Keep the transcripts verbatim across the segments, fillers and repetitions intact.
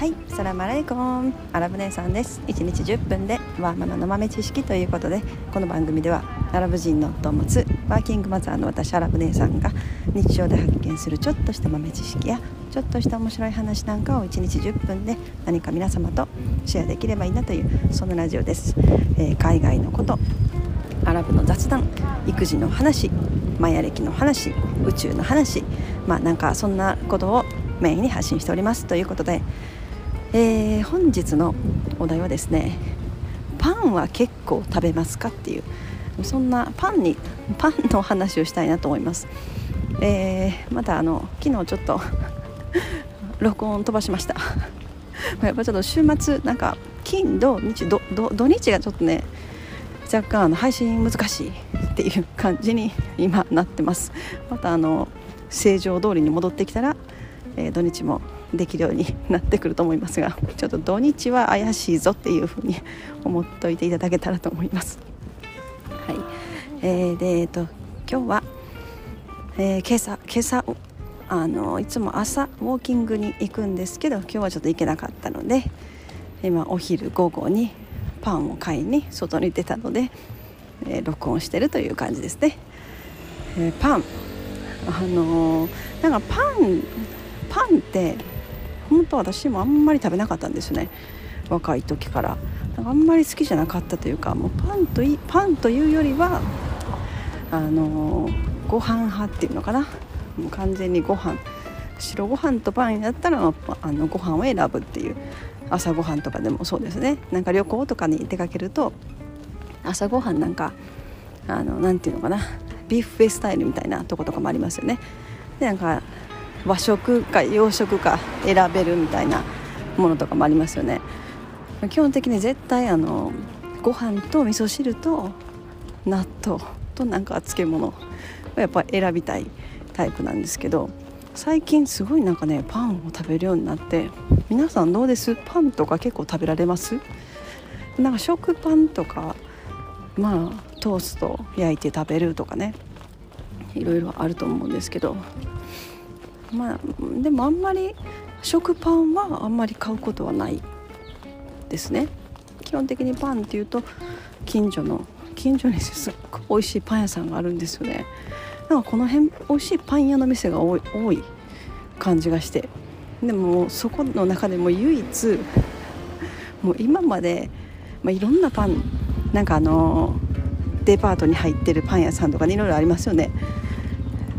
はい、サラムアレイコン、アラブ姉さんです。いちにちじゅっぷんでワーママの豆知識ということで、この番組ではアラブ人の夫を持つワーキングマザーの私アラブ姉さんが日常で発見するちょっとした豆知識やちょっとした面白い話なんかをいちにちじゅっぷんで何か皆様とシェアできればいいなという、そのラジオです。えー、海外のこと、アラブの雑談、育児の話、マヤ歴の話、宇宙の話、まあなんかそんなことをメインに発信しておりますということで、えー、本日のお題はですね、パンは結構食べますかっていう、そんなパンにパンの話をしたいなと思います。えー、またあの昨日ちょっと録音飛ばしましたやっぱちょっと週末なんか金土日どど土日がちょっとね、若干あの配信難しいっていう感じに今なってます。またあの正常通りに戻ってきたら、えー、土日もできるようになってくると思いますが、ちょっと土日は怪しいぞっていうふうに思っておいていただけたらと思います。はい、えー、で、えーと、今日は、えー、今朝、今朝あのいつも朝ウォーキングに行くんですけど、今日はちょっと行けなかったので、今お昼午後にパンを買いに外に出たので、えー、録音してるという感じですね。えー、パンあのー、なんかパンパンって本当私もあんまり食べなかったんですね、若い時から。なんかあんまり好きじゃなかったというか、もうパンといパンというよりはあのー、ご飯派っていうのかな、もう完全にご飯、白ご飯とパンだったら、まあ、あのご飯を選ぶっていう。朝ご飯とかでもそうですね、なんか旅行とかに出かけると朝ご飯なんかあのなんていうのかな、ビュッフェスタイルみたいなとことかもありますよね。でなんか和食か洋食か選べるみたいなものとかもありますよね。基本的に絶対あのご飯と味噌汁と納豆となんか漬物をやっぱ選びたいタイプなんですけど、最近すごいなんかねパンを食べるようになって、皆さんどうです？パンとか結構食べられます？なんか食パンとか、まあトースト焼いて食べるとかね、いろいろあると思うんですけど、まあでもあんまり食パンはあんまり買うことはないですね。基本的にパンっていうと近所の近所にすっごい美味しいパン屋さんがあるんですよね。なんかこの辺美味しいパン屋の店が多い、多い感じがして、でもそこの中でも唯一もう今まで、まあ、いろんなパンなんかあのデパートに入ってるパン屋さんとかにいろいろありますよね。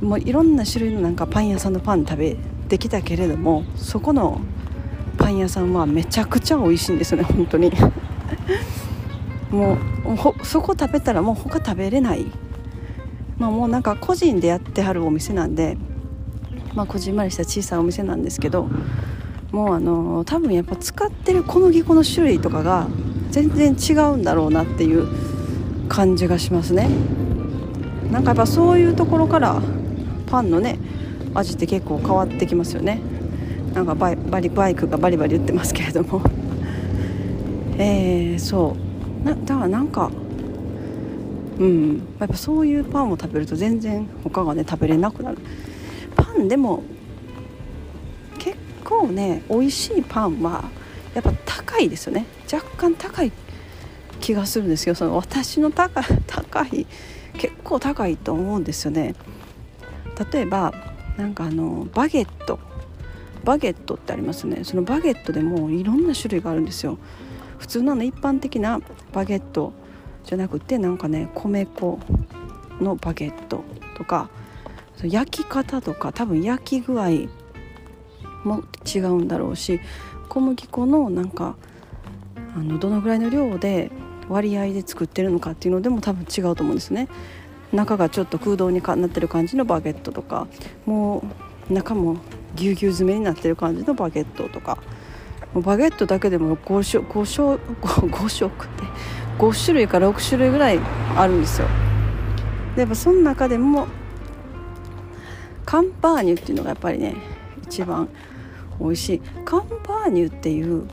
もういろんな種類のなんかパン屋さんのパン食べてきたけれども、そこのパン屋さんはめちゃくちゃ美味しいんですよね、本当にもうほそこ食べたらもう他食べれない、まあ、もうなんか個人でやってはるお店なんで、まあ、こじんまりした小さなお店なんですけど、もうあの多分やっぱ使ってる小麦粉の種類とかが全然違うんだろうなっていう感じがしますね。なんかやっぱそういうところからパンのね味って結構変わってきますよね。なんかバイ、バリ、バイクがバリバリ言ってますけれどもえー、そうなだからなんかうん、やっぱそういうパンを食べると全然他がね食べれなくなる。パンでも結構ね美味しいパンはやっぱ高いですよね。若干高い気がするんですよ。その私の高い、高い結構高いと思うんですよね。例えばなんかあのバゲットバゲットってありますね。そのバゲットでもいろんな種類があるんですよ。普通の一般的なバゲットじゃなくて、なんかね米粉のバゲットとか焼き方とか多分焼き具合も違うんだろうし、小麦粉のなんかあのどのぐらいの量で割合で作ってるのかっていうのでも多分違うと思うんですね。中がちょっと空洞になってる感じのバゲットとか、もう中もぎゅうぎゅう詰めになってる感じのバゲットとか、バゲットだけでも5色5色5色ってご種類かろく種類ぐらいあるんですよ。でやっぱその中でもカンパーニュっていうのがやっぱりね一番美味しい。カンパーニュっていう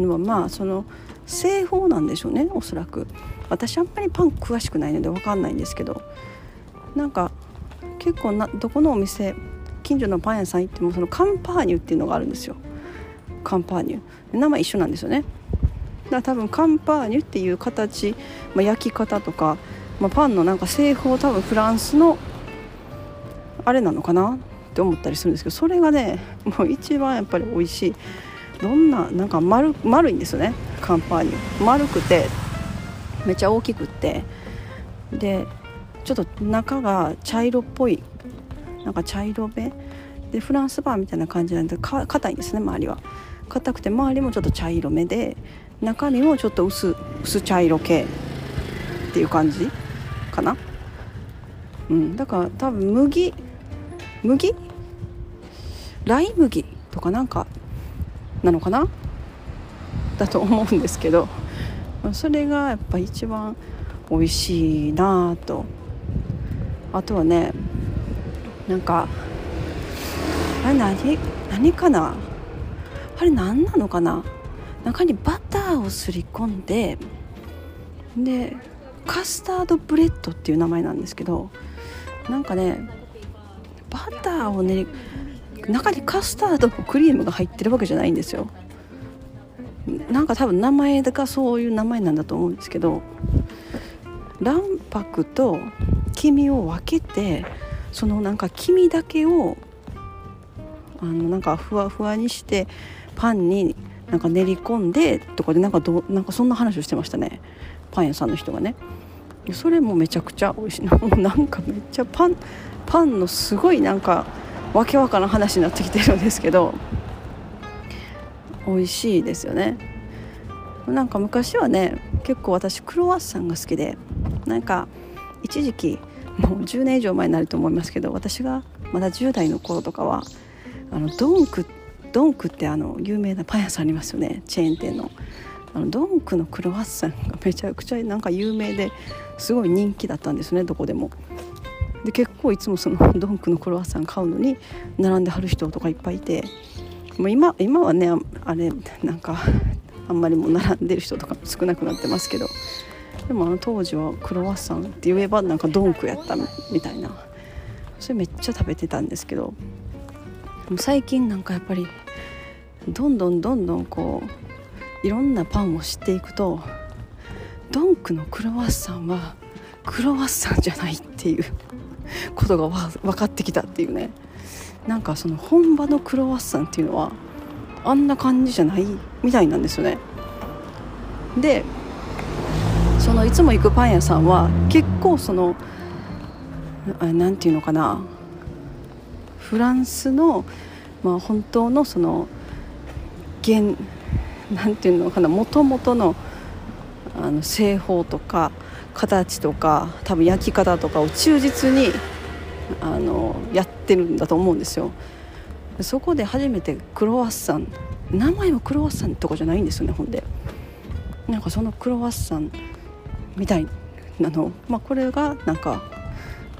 のはまあその製法なんでしょうね、おそらく。私あんまりパン詳しくないので分かんないんですけど、なんか結構などこのお店近所のパン屋さん行ってもそのカンパーニュっていうのがあるんですよ。カンパーニュ、名前一緒なんですよね。だから多分カンパーニュっていう形、まあ、焼き方とか、まあ、パンのなんか製法、多分フランスのあれなのかなって思ったりするんですけど、それがねもう一番やっぱり美味しい。どんななんか 丸, 丸いんですよね、カンパーニュ。丸くてめっちゃ大きくって、でちょっと中が茶色っぽい、なんか茶色めでフランスパンみたいな感じなんでか硬いんですね、周りは硬くて、周りもちょっと茶色めで、中身もちょっと 薄, 薄茶色系っていう感じかな、うん、だから多分麦麦ライ麦とかなんかなのかなだと思うんですけど、それがやっぱ一番美味しいなと。あとはね、なんかあれ 何, 何かなあれ何なのかな、中にバターをすり込んで、でカスタードブレッドっていう名前なんですけど、なんかねバターをね、中にカスタードのクリームが入ってるわけじゃないんですよ。なんか多分名前がそういう名前なんだと思うんですけど、卵白と黄身を分けて、そのなんか黄身だけをあのなんかふわふわにしてパンになんか練り込んでとかで、なんかどなんかそんな話をしてましたね、パン屋さんの人がね。それもめちゃくちゃ美味しい。なんかめっちゃパンパンのすごいなんかわけわからん話になってきてるんですけど、美味しいですよね。なんか昔はね結構私クロワッサンが好きで、なんか一時期もうじゅうねん以上前になると思いますけど、私がまだじゅう代の頃とかはあのドンクドンクってあの有名なパン屋さんありますよね、チェーン店の。あのドンクのクロワッサンがめちゃくちゃなんか有名ですごい人気だったんですね、どこでも。で結構いつもそのドンクのクロワッサン買うのに並んではる人とかいっぱいいて、もう 今, 今はねあれなんかあんまりもう並んでる人とか少なくなってますけど、でもあの当時はクロワッサンって言えばなんかドンクやったみたいな、それめっちゃ食べてたんですけど、最近なんかやっぱりどんどんどんどんこういろんなパンを知っていくと、ドンクのクロワッサンはクロワッサンじゃないっていうことが分かってきたっていうね。なんかその本場のクロワッサンっていうのはあんな感じじゃないみたいなんですよね。でそのいつも行くパン屋さんは結構そのなんていうのかな、フランスの、まあ、本当のその原なんていうのかな、元々のあの製法とか形とか多分焼き方とかを忠実にあのやってるんだと思うんですよ。そこで初めてクロワッサン、名前はクロワッサンとかじゃないんですよね。ほんでなんかそのクロワッサンみたいなの、まあ、これがなんか、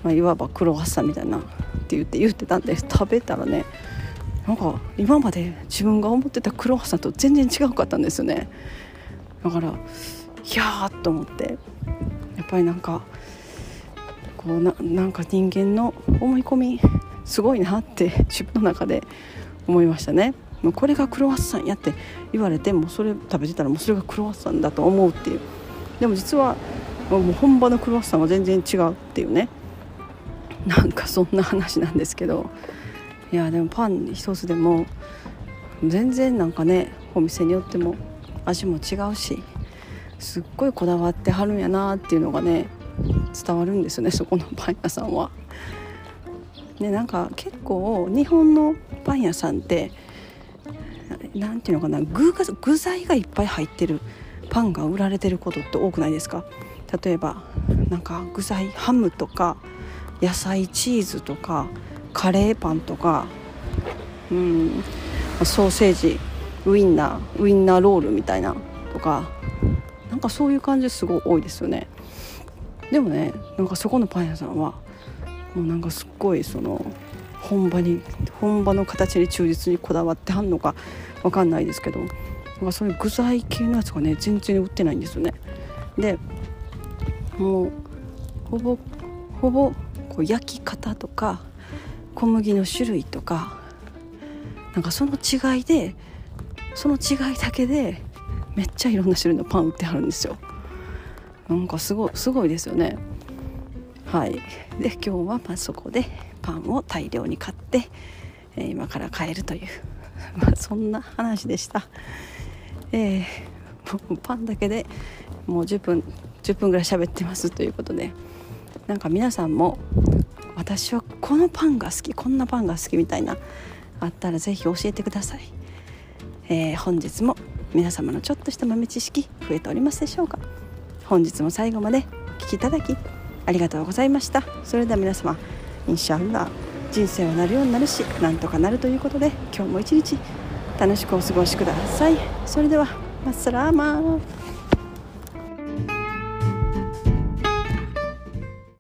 まあ、いわばクロワッサンみたいなって言って言ってたんで、食べたらねなんか今まで自分が思ってたクロワッサンと全然違うかったんですよね。だからいやーと思って、やっぱりなんかこう な, なんか人間の思い込みすごいなって自分の中で思いましたね。もうこれがクロワッサンやって言われても、それ食べてたらもうそれがクロワッサンだと思うっていう。でも実はもう本場のクロワッサンは全然違うっていうね、なんかそんな話なんですけど、いやでもパン一つでも全然なんかね、お店によっても味も違うし、すっごいこだわってはるんやなっていうのがね伝わるんですよね、そこのパン屋さんは。でなんか結構日本のパン屋さんってなんていうのかな、具が、具材がいっぱい入ってるパンが売られてることって多くないですか。例えばなんか具材ハムとか野菜チーズとかカレーパンとか、うんソーセージウインナーウインナーロールみたいなとか、なんかそういう感じすごい多いですよね。でもねなんかそこのパン屋さんはもうなんかすっごいその本場に本場の形に忠実にこだわってはんのかわかんないですけど、なんかそういう具材系のやつがね全然売ってないんですよね。でもうほぼほぼこう焼き方とか小麦の種類とか、なんかその違いでその違いだけでめっちゃいろんな種類のパン売ってはるんですよ。なんかすごい、すごいですよね。はい。で今日はまあそこでパンを大量に買って今から買えるという、まあ、そんな話でした。えー、パンだけでもうじゅっぷんぐらい喋ってますということで、なんか皆さんも私はこのパンが好き、こんなパンが好きみたいなあったらぜひ教えてください。えー、本日も皆様のちょっとした豆知識増えておりますでしょうか。本日も最後までお聞きいただきありがとうございました。それでは皆様、インシャアラー、人生はなるようになるしなんとかなるということで、今日も一日楽しくお過ごしください。それではマッサラーマー。